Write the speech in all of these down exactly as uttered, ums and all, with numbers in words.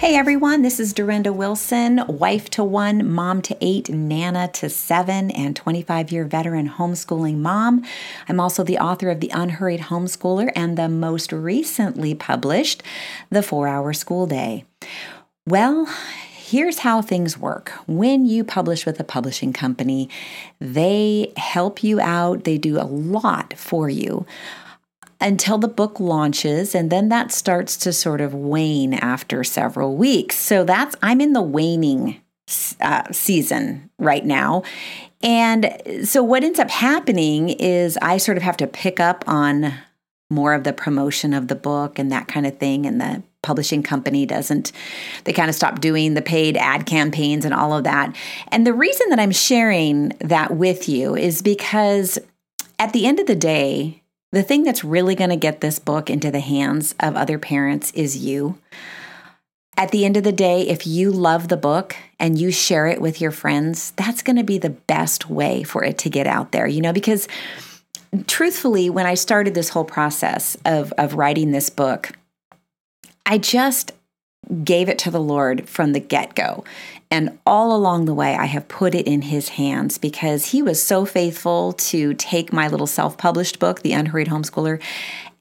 Hey everyone, this is Dorinda Wilson, wife to one, mom to eight, nana to seven, and twenty-five-year veteran homeschooling mom. I'm also the author of The Unhurried Homeschooler and the most recently published The Four Hour School Day. Well, here's how things work. When you publish with a publishing company, they help you out. They do a lot for you until the book launches, and then that starts to sort of wane after several weeks. So that's, I'm in the waning uh, season right now. And so what ends up happening is I sort of have to pick up on more of the promotion of the book and that kind of thing, and the publishing company doesn't, they kind of stop doing the paid ad campaigns and all of that. And the reason that I'm sharing that with you is because at the end of the day, the thing that's really going to get this book into the hands of other parents is you. At the end of the day, if you love the book and you share it with your friends, that's going to be the best way for it to get out there, you know, because truthfully, when I started this whole process of, of writing this book, I just gave it to the Lord from the get-go. And all along the way, I have put it in His hands because He was so faithful to take my little self-published book, The Unhurried Homeschooler,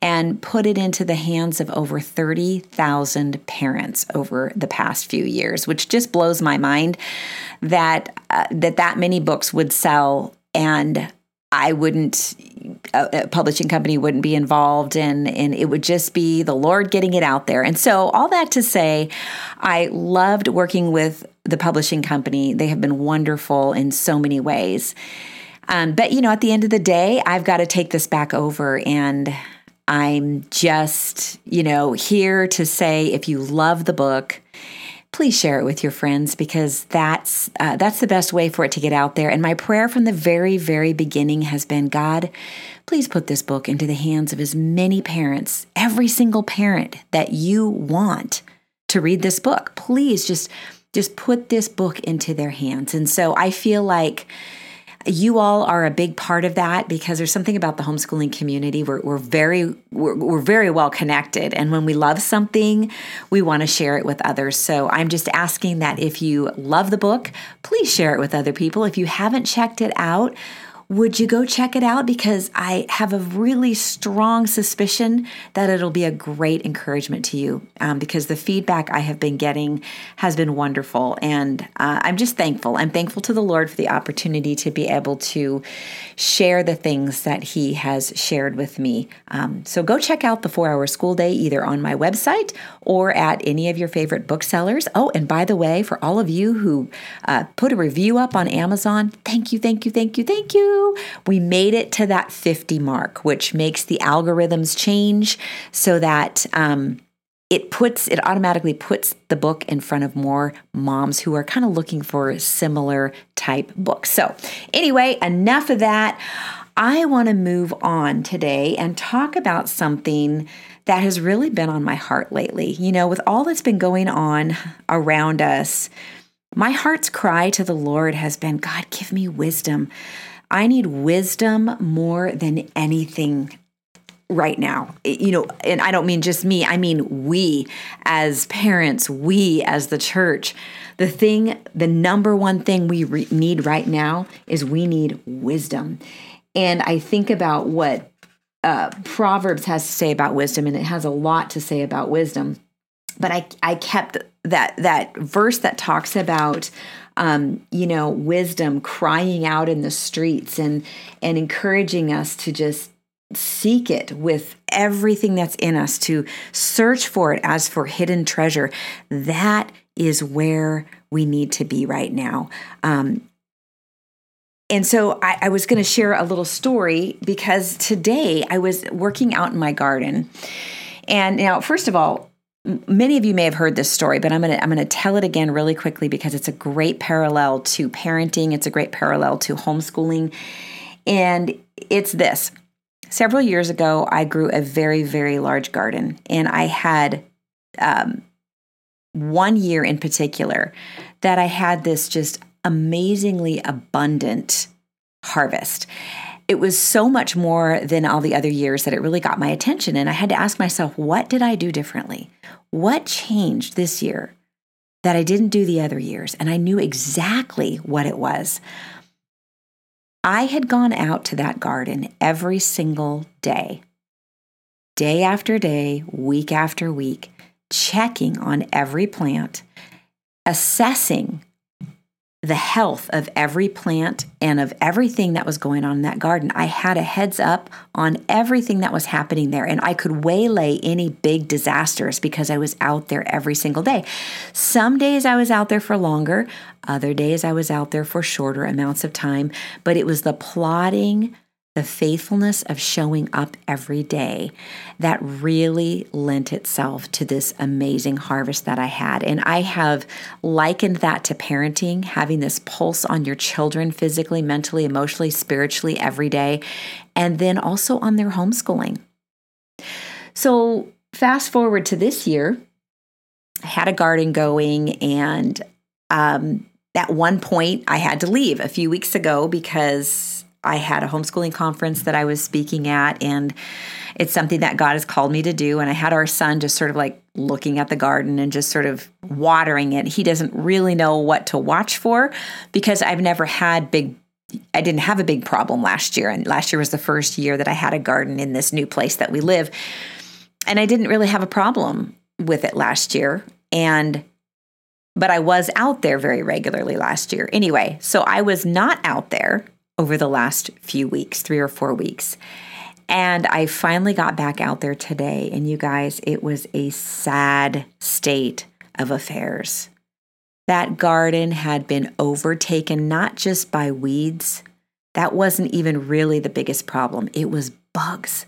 and put it into the hands of over thirty thousand parents over the past few years, which just blows my mind that uh, that, that many books would sell and I wouldn't, a publishing company wouldn't be involved, and, and it would just be the Lord getting it out there. And so all that to say, I loved working with the publishing company. They have been wonderful in so many ways. Um, but, you know, at the end of the day, I've got to take this back over, and I'm just, you know, here to say, if you love the book, please share it with your friends, because that's uh, that's the best way for it to get out there. And my prayer from the very, very beginning has been, God, please put this book into the hands of as many parents, every single parent that you want to read this book. Please just, just put this book into their hands. And so I feel like you all are a big part of that, because there's something about the homeschooling community. We're, we're very we're, we're very well connected, and when we love something, we want to share it with others. So I'm just asking that if you love the book, please share it with other people. If you haven't checked it out, would you go check it out? Because I have a really strong suspicion that it'll be a great encouragement to you, um, because the feedback I have been getting has been wonderful. And uh, I'm just thankful. I'm thankful to the Lord for the opportunity to be able to share the things that He has shared with me. Um, so go check out the four-hour school day, either on my website or at any of your favorite booksellers. Oh, and by the way, for all of you who uh, put a review up on Amazon, thank you, thank you, thank you, thank you. We made it to that fifty mark, which makes the algorithms change so that um, it puts it automatically puts the book in front of more moms who are kind of looking for similar type books. So anyway, enough of that. I want to move on today and talk about something that has really been on my heart lately. You know, with all that's been going on around us, my heart's cry to the Lord has been, God, give me wisdom. I need wisdom more than anything right now. You know, and I don't mean just me. I mean we as parents, we as the church. The thing, the number one thing we re- need right now is we need wisdom. And I think about what uh, Proverbs has to say about wisdom, and it has a lot to say about wisdom. But I, I kept that that verse that talks about Um, you know, wisdom crying out in the streets and and encouraging us to just seek it with everything that's in us, to search for it as for hidden treasure. That is where we need to be right now. Um, and so I, I was going to share a little story, because today I was working out in my garden. And now, first of all, many of you may have heard this story, but I'm going to I'm going to tell it again really quickly, because it's a great parallel to parenting. It's a great parallel to homeschooling. And it's this. Several years ago, I grew a very, very large garden, and I had um, one year in particular that I had this just amazingly abundant harvest. It was so much more than all the other years that it really got my attention. And I had to ask myself, what did I do differently? What changed this year that I didn't do the other years? And I knew exactly what it was. I had gone out to that garden every single day, day after day, week after week, checking on every plant, assessing the health of every plant and of everything that was going on in that garden. I had a heads up on everything that was happening there, and I could waylay any big disasters because I was out there every single day. Some days I was out there for longer, other days I was out there for shorter amounts of time, but it was the plotting, the faithfulness of showing up every day that really lent itself to this amazing harvest that I had. And I have likened that to parenting, having this pulse on your children physically, mentally, emotionally, spiritually every day, and then also on their homeschooling. So fast forward to this year, I had a garden going, and um, at one point I had to leave a few weeks ago because I had a homeschooling conference that I was speaking at, and it's something that God has called me to do. And I had our son just sort of like looking at the garden and just sort of watering it. He doesn't really know what to watch for because I've never had big, I didn't have a big problem last year. And last year was the first year that I had a garden in this new place that we live. And I didn't really have a problem with it last year. And but I was out there very regularly last year. Anyway, so I was not out there over the last few weeks, three or four weeks. And I finally got back out there today. And you guys, it was a sad state of affairs. That garden had been overtaken, not just by weeds. That wasn't even really the biggest problem. It was bugs.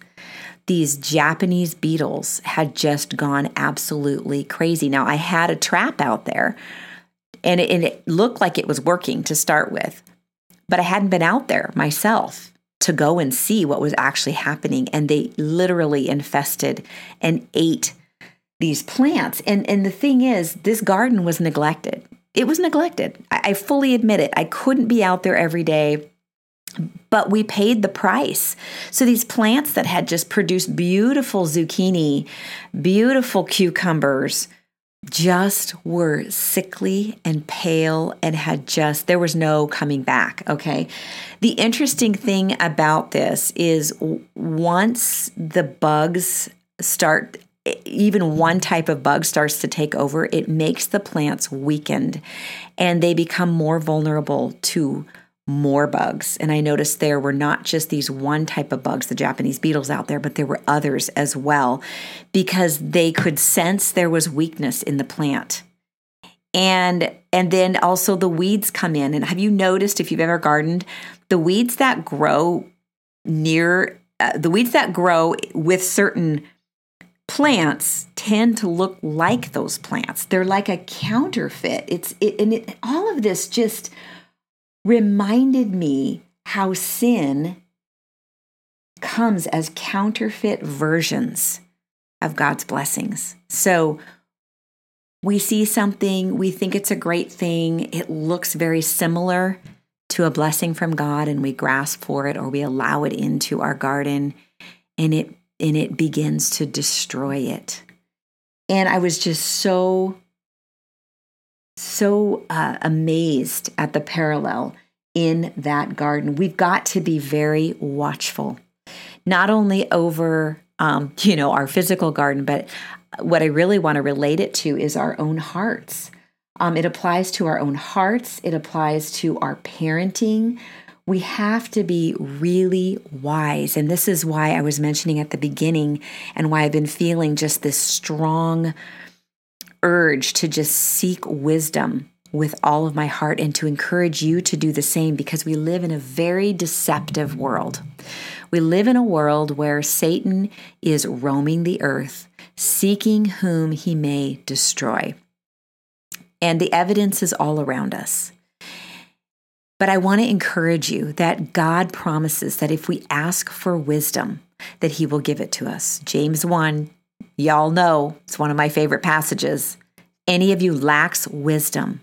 These Japanese beetles had just gone absolutely crazy. Now, I had a trap out there, and it, and it looked like it was working to start with. But I hadn't been out there myself to go and see what was actually happening. And they literally infested and ate these plants. And, and the thing is, this garden was neglected. It was neglected. I, I fully admit it. I couldn't be out there every day, but we paid the price. So these plants that had just produced beautiful zucchini, beautiful cucumbers, just were sickly and pale and had just, there was no coming back, okay? The interesting thing about this is once the bugs start, even one type of bug starts to take over, it makes the plants weakened and they become more vulnerable to more bugs. And I noticed there were not just these one type of bugs, the Japanese beetles out there, but there were others as well, because they could sense there was weakness in the plant. And and then also the weeds come in. And have you noticed, if you've ever gardened, the weeds that grow near, uh, the weeds that grow with certain plants tend to look like those plants. They're like a counterfeit. It's it, and it, all of this just reminded me how sin comes as counterfeit versions of God's blessings. So we see something, we think it's a great thing, it looks very similar to a blessing from God, and we grasp for it or we allow it into our garden, and it and it begins to destroy it. And I was just so So uh, amazed at the parallel in that garden. We've got to be very watchful, not only over, um, you know, our physical garden, but what I really want to relate it to is our own hearts. Um, it applies to our own hearts. It applies to our parenting. We have to be really wise. And this is why I was mentioning at the beginning and why I've been feeling just this strong urge to just seek wisdom with all of my heart and to encourage you to do the same, because we live in a very deceptive world. We live in a world where Satan is roaming the earth, seeking whom he may destroy. And the evidence is all around us. But I want to encourage you that God promises that if we ask for wisdom, that he will give it to us. James one, y'all know, it's one of my favorite passages. Any of you lacks wisdom,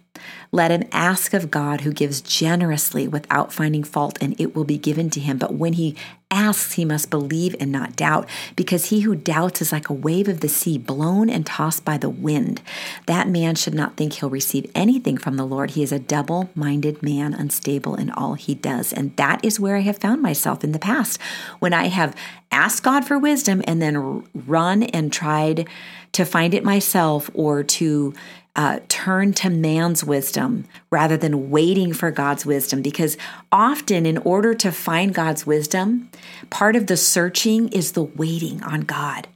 Let him ask of God, who gives generously without finding fault, and it will be given to him. But when he asks, he must believe and not doubt, because he who doubts is like a wave of the sea, blown and tossed by the wind. That man should not think he'll receive anything from the Lord. He is a double-minded man, unstable in all he does. And that is where I have found myself in the past, when I have asked God for wisdom and then run and tried to find it myself, or to Uh, turn to man's wisdom rather than waiting for God's wisdom. Because often, in order to find God's wisdom, part of the searching is the waiting on God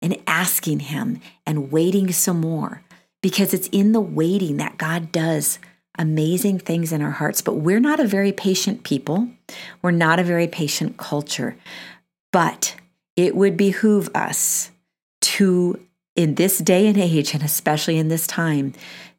and asking him and waiting some more, because it's in the waiting that God does amazing things in our hearts. But we're not a very patient people. We're not a very patient culture. But it would behoove us to, in this day and age, and especially in this time,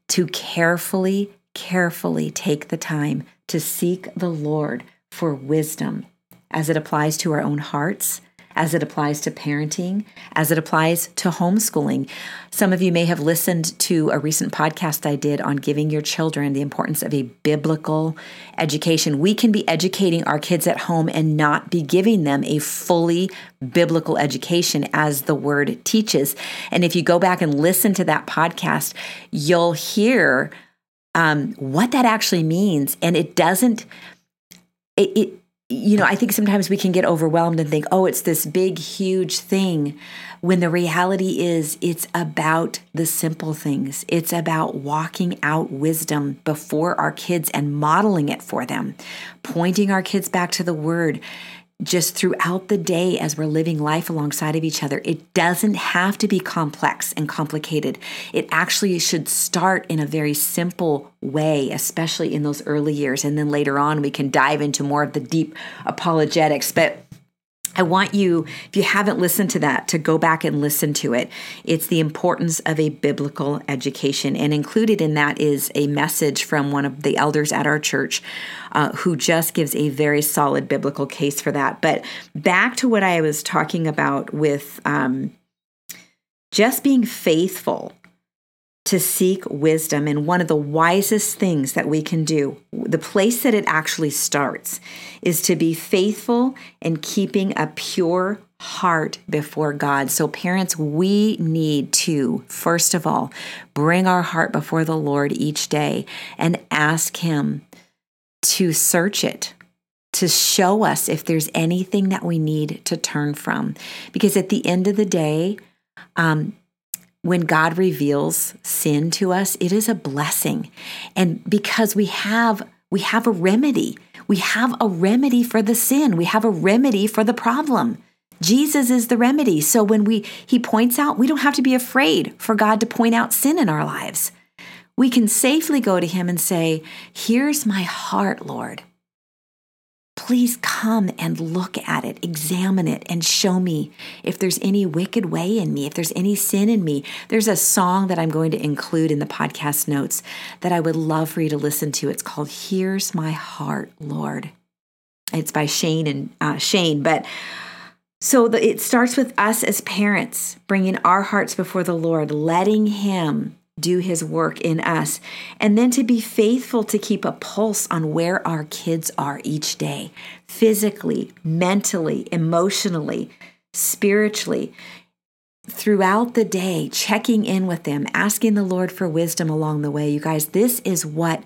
to carefully, carefully take the time to seek the Lord for wisdom as it applies to our own hearts, as it applies to parenting, as it applies to homeschooling. Some of you may have listened to a recent podcast I did on giving your children the importance of a biblical education. We can be educating our kids at home and not be giving them a fully biblical education as the word teaches. And if you go back and listen to that podcast, you'll hear um, what that actually means. And it doesn't, it, it You know, I think sometimes we can get overwhelmed and think, oh, it's this big, huge thing, when the reality is it's about the simple things. It's about walking out wisdom before our kids and modeling it for them, pointing our kids back to the Word just throughout the day as we're living life alongside of each other. It doesn't have to be complex and complicated. It actually should start in a very simple way, especially in those early years. And then later on, we can dive into more of the deep apologetics. But I want you, if you haven't listened to that, to go back and listen to it. It's the importance of a biblical education. And included in that is a message from one of the elders at our church uh, who just gives a very solid biblical case for that. But back to what I was talking about with um, just being faithful to seek wisdom. And one of the wisest things that we can do, the place that it actually starts, is to be faithful in keeping a pure heart before God. So parents, we need to, first of all, bring our heart before the Lord each day and ask him to search it, to show us if there's anything that we need to turn from. Because at the end of the day, um, when God reveals sin to us, it is a blessing. And because we have we have a remedy. We have a remedy for the sin. We have a remedy for the problem. Jesus is the remedy. So when we he points out, we don't have to be afraid for God to point out sin in our lives. We can safely go to him and say, "Here's my heart, Lord. Please come and look at it, examine it, and show me if there's any wicked way in me, if there's any sin in me." There's a song that I'm going to include in the podcast notes that I would love for you to listen to. It's called "Here's My Heart, Lord." It's by Shane and uh, Shane. But so the, it starts with us as parents bringing our hearts before the Lord, letting him do his work in us, and then to be faithful to keep a pulse on where our kids are each day, physically, mentally, emotionally, spiritually, throughout the day, checking in with them, asking the Lord for wisdom along the way. You guys, this is what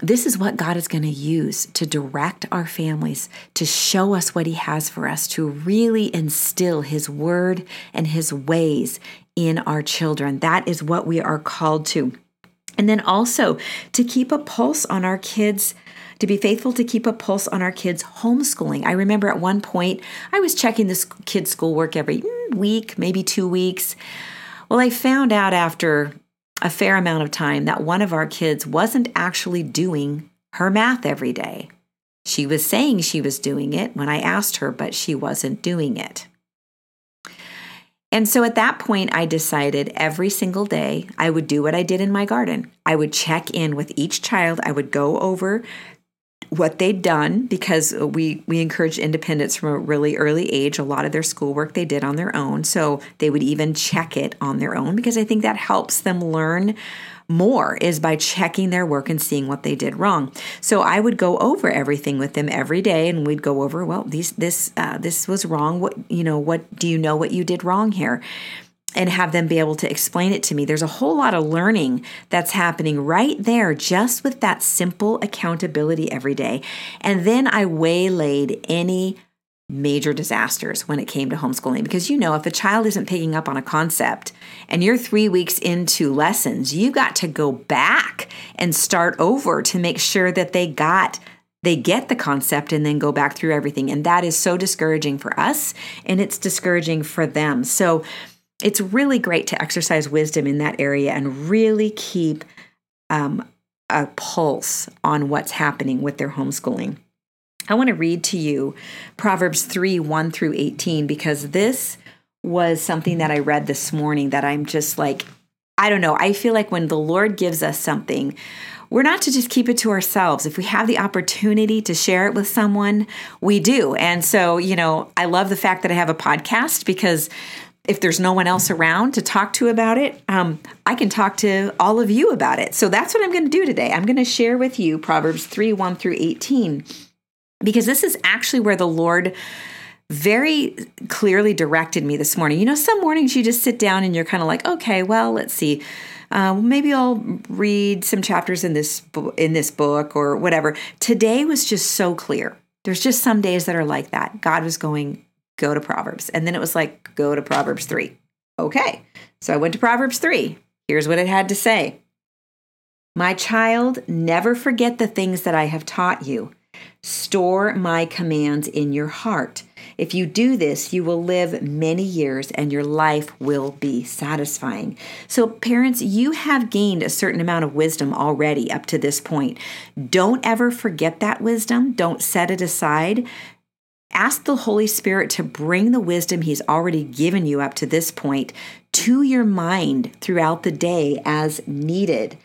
This is what God is going to use to direct our families, to show us what he has for us, to really instill his word and his ways in our children. That is what we are called to. And then also to keep a pulse on our kids, to be faithful to keep a pulse on our kids' homeschooling. I remember at one point, I was checking this kid's schoolwork every week, maybe two weeks. Well, I found out after a fair amount of time that one of our kids wasn't actually doing her math every day. She was saying she was doing it when I asked her, but she wasn't doing it. And so at that point, I decided every single day I would do what I did in my garden. I would check in with each child. I would go over what they'd done, because we, we encouraged independence from a really early age. A lot of their schoolwork they did on their own, so they would even check it on their own, because I think that helps them learn more is by checking their work and seeing what they did wrong. So I would go over everything with them every day, and we'd go over, well, these, this, uh, this was wrong. What, you know, what do you know what you did wrong here? And have them be able to explain it to me. There's a whole lot of learning that's happening right there just with that simple accountability every day. And then I waylaid any major disasters when it came to homeschooling, because, you know, if a child isn't picking up on a concept and you're three weeks into lessons, you got to go back and start over to make sure that they got They get the concept and then go back through everything. And that is so discouraging for us, and it's discouraging for them. So it's really great to exercise wisdom in that area and really keep um, a pulse on what's happening with their homeschooling. I want to read to you Proverbs three, one through eighteen, because this was something that I read this morning that I'm just like, I don't know. I feel like when the Lord gives us something, we're not to just keep it to ourselves. If we have the opportunity to share it with someone, we do. And so, you know, I love the fact that I have a podcast, because if there's no one else around to talk to about it, um, I can talk to all of you about it. So that's what I'm going to do today. I'm going to share with you Proverbs three, one through eighteen, because this is actually where the Lord very clearly directed me this morning. You know, some mornings you just sit down and you're kind of like, okay, well, let's see. Uh, maybe I'll read some chapters in this in this book or whatever. Today was just so clear. There's just some days that are like that. God was going, go to Proverbs. And then it was like, go to Proverbs three. Okay. So I went to Proverbs three. Here's what it had to say. My child, never forget the things that I have taught you. Store my commands in your heart. If you do this, you will live many years and your life will be satisfying. So parents, you have gained a certain amount of wisdom already up to this point. Don't ever forget that wisdom. Don't set it aside. Ask the Holy Spirit to bring the wisdom He's already given you up to this point to your mind throughout the day as needed.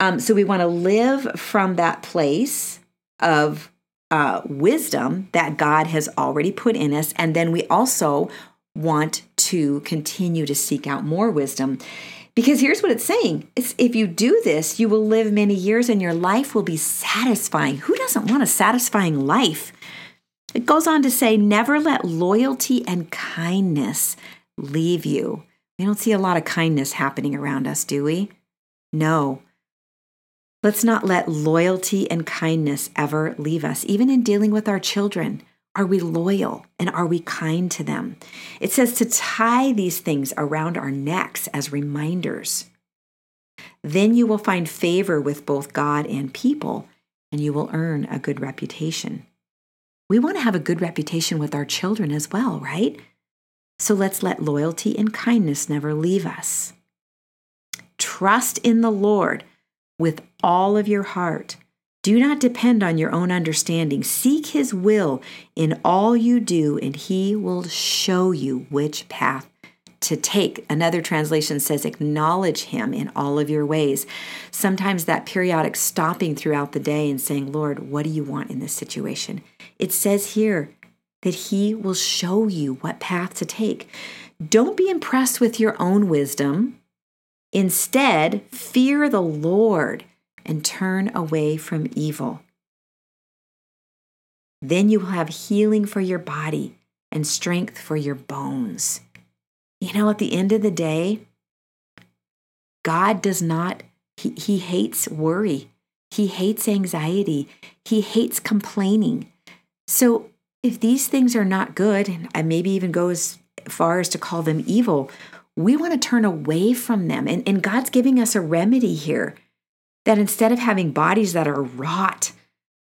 Um, so we want to live from that place of Uh, wisdom that God has already put in us. And then we also want to continue to seek out more wisdom, because here's what it's saying. It's, if you do this, you will live many years and your life will be satisfying. Who doesn't want a satisfying life? It goes on to say, never let loyalty and kindness leave you. We don't see a lot of kindness happening around us, do we? No. Let's not let loyalty and kindness ever leave us. Even in dealing with our children, are we loyal and are we kind to them? It says to tie these things around our necks as reminders. Then you will find favor with both God and people, and you will earn a good reputation. We want to have a good reputation with our children as well, right? So let's let loyalty and kindness never leave us. Trust in the Lord with all of your heart. Do not depend on your own understanding. Seek His will in all you do, and He will show you which path to take. Another translation says, acknowledge Him in all of your ways. Sometimes that periodic stopping throughout the day and saying, Lord, what do you want in this situation? It says here that He will show you what path to take. Don't be impressed with your own wisdom. Instead, fear the Lord and turn away from evil. Then you will have healing for your body and strength for your bones. You know, at the end of the day, God does not, he, he hates worry. He hates anxiety. He hates complaining. So if these things are not good, and maybe even go as far as to call them evil, we want to turn away from them. And, and God's giving us a remedy here, that instead of having bodies that are wrought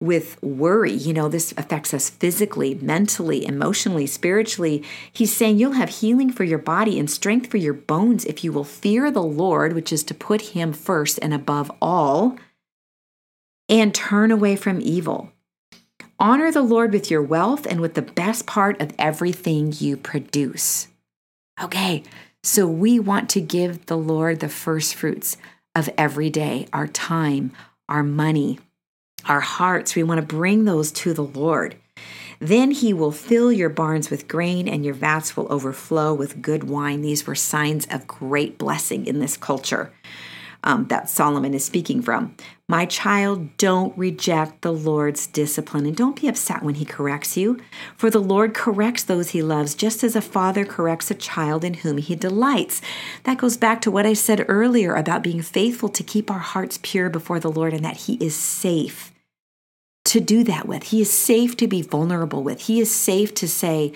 with worry, you know, this affects us physically, mentally, emotionally, spiritually. He's saying you'll have healing for your body and strength for your bones if you will fear the Lord, which is to put Him first and above all, and turn away from evil. Honor the Lord with your wealth and with the best part of everything you produce. Okay. So we want to give the Lord the first fruits of every day, our time, our money, our hearts. We want to bring those to the Lord. Then He will fill your barns with grain and your vats will overflow with good wine. These were signs of great blessing in this culture. um, that Solomon is speaking from. My child, don't reject the Lord's discipline, and don't be upset when he corrects you. For the Lord corrects those he loves, just as a father corrects a child in whom he delights. That goes back to what I said earlier about being faithful to keep our hearts pure before the Lord, and that he is safe to do that with. He is safe to be vulnerable with. He is safe to say,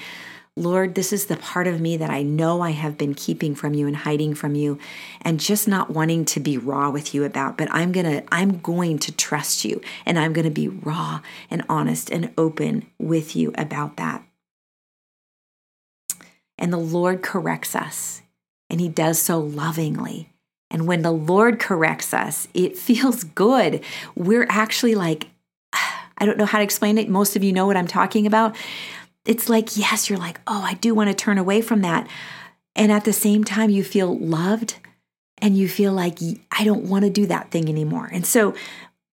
Lord, this is the part of me that I know I have been keeping from you and hiding from you and just not wanting to be raw with you about, but I'm going to I'm going to trust you, and I'm going to be raw and honest and open with you about that. And the Lord corrects us, and he does so lovingly. And when the Lord corrects us, it feels good. We're actually like, I don't know how to explain it. Most of you know what I'm talking about. It's like, yes, you're like, oh, I do want to turn away from that. And at the same time, you feel loved, and you feel like, I don't want to do that thing anymore. And so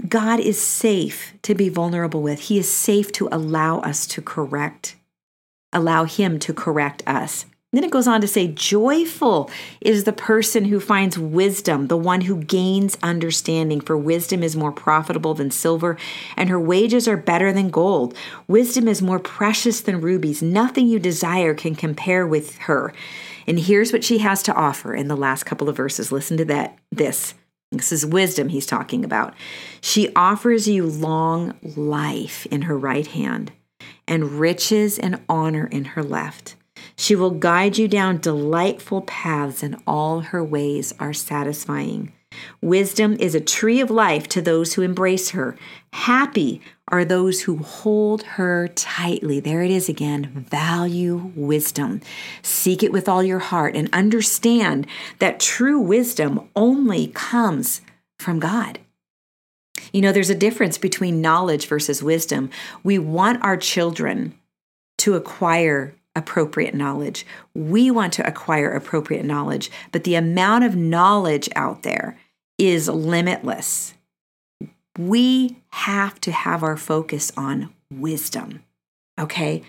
God is safe to be vulnerable with. He is safe to allow us to correct, allow him to correct us. And then it goes on to say, joyful is the person who finds wisdom, the one who gains understanding, for wisdom is more profitable than silver, and her wages are better than gold. Wisdom is more precious than rubies. Nothing you desire can compare with her. And here's what she has to offer in the last couple of verses. Listen to that. This. This is wisdom he's talking about. She offers you long life in her right hand, and riches and honor in her left. She will guide you down delightful paths, and all her ways are satisfying. Wisdom is a tree of life to those who embrace her. Happy are those who hold her tightly. There it is again. Value wisdom. Seek it with all your heart, and understand that true wisdom only comes from God. You know, there's a difference between knowledge versus wisdom. We want our children to acquire appropriate knowledge. We want to acquire appropriate knowledge, but the amount of knowledge out there is limitless. We have to have our focus on wisdom. Okay?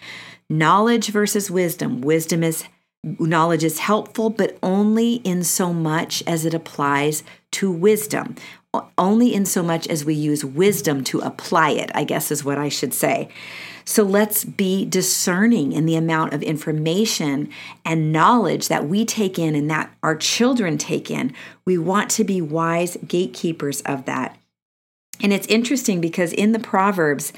Knowledge versus wisdom. Wisdom is knowledge is helpful, but only in so much as it applies to wisdom. Only in so much as we use wisdom to apply it, I guess is what I should say. So let's be discerning in the amount of information and knowledge that we take in and that our children take in. We want to be wise gatekeepers of that. And it's interesting because in the Proverbs,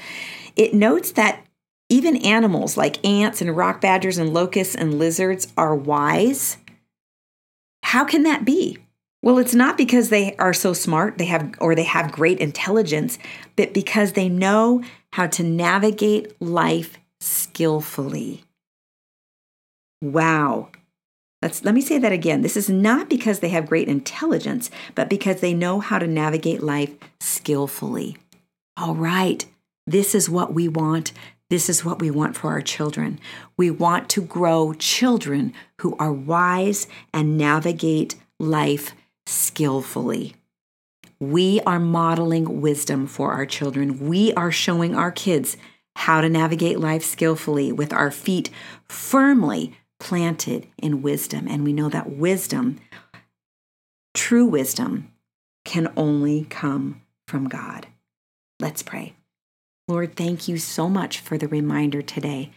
it notes that even animals like ants and rock badgers and locusts and lizards are wise. How can that be? Well, it's not because they are so smart, they have or they have great intelligence, but because they know how to navigate life skillfully. Wow. Let's let me say that again. This is not because they have great intelligence, but because they know how to navigate life skillfully. All right. This is what we want. This is what we want for our children. We want to grow children who are wise and navigate life skillfully. We are modeling wisdom for our children. We are showing our kids how to navigate life skillfully with our feet firmly planted in wisdom. And we know that wisdom, true wisdom, can only come from God. Let's pray. Lord, thank you so much for the reminder today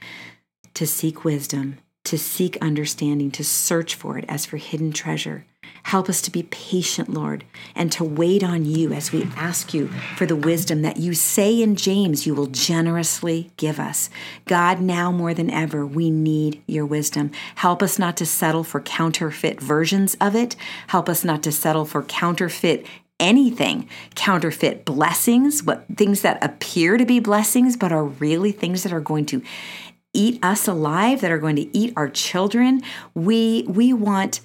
to seek wisdom, to seek understanding, to search for it as for hidden treasure. Help us to be patient, Lord, and to wait on you as we ask you for the wisdom that you say in James you will generously give us. God, now more than ever, we need your wisdom. Help us not to settle for counterfeit versions of it. Help us not to settle for counterfeit anything, counterfeit blessings, what things that appear to be blessings but are really things that are going to eat us alive, that are going to eat our children. We we want...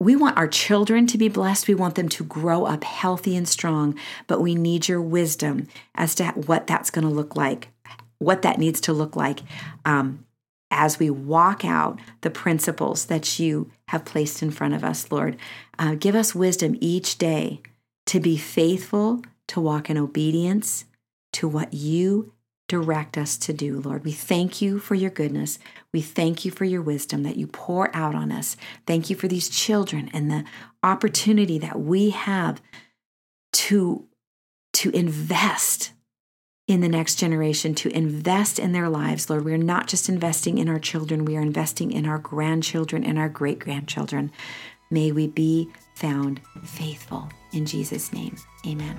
We want our children to be blessed. We want them to grow up healthy and strong, but we need your wisdom as to what that's going to look like, what that needs to look like um, as we walk out the principles that you have placed in front of us, Lord. Uh, give us wisdom each day to be faithful, to walk in obedience to what you direct us to do, Lord. We thank you for your goodness. We thank you for your wisdom that you pour out on us. Thank you for these children and the opportunity that we have to, to invest in the next generation, to invest in their lives, Lord. We're not just investing in our children. We are investing in our grandchildren and our great-grandchildren. May we be found faithful. In Jesus' name, amen.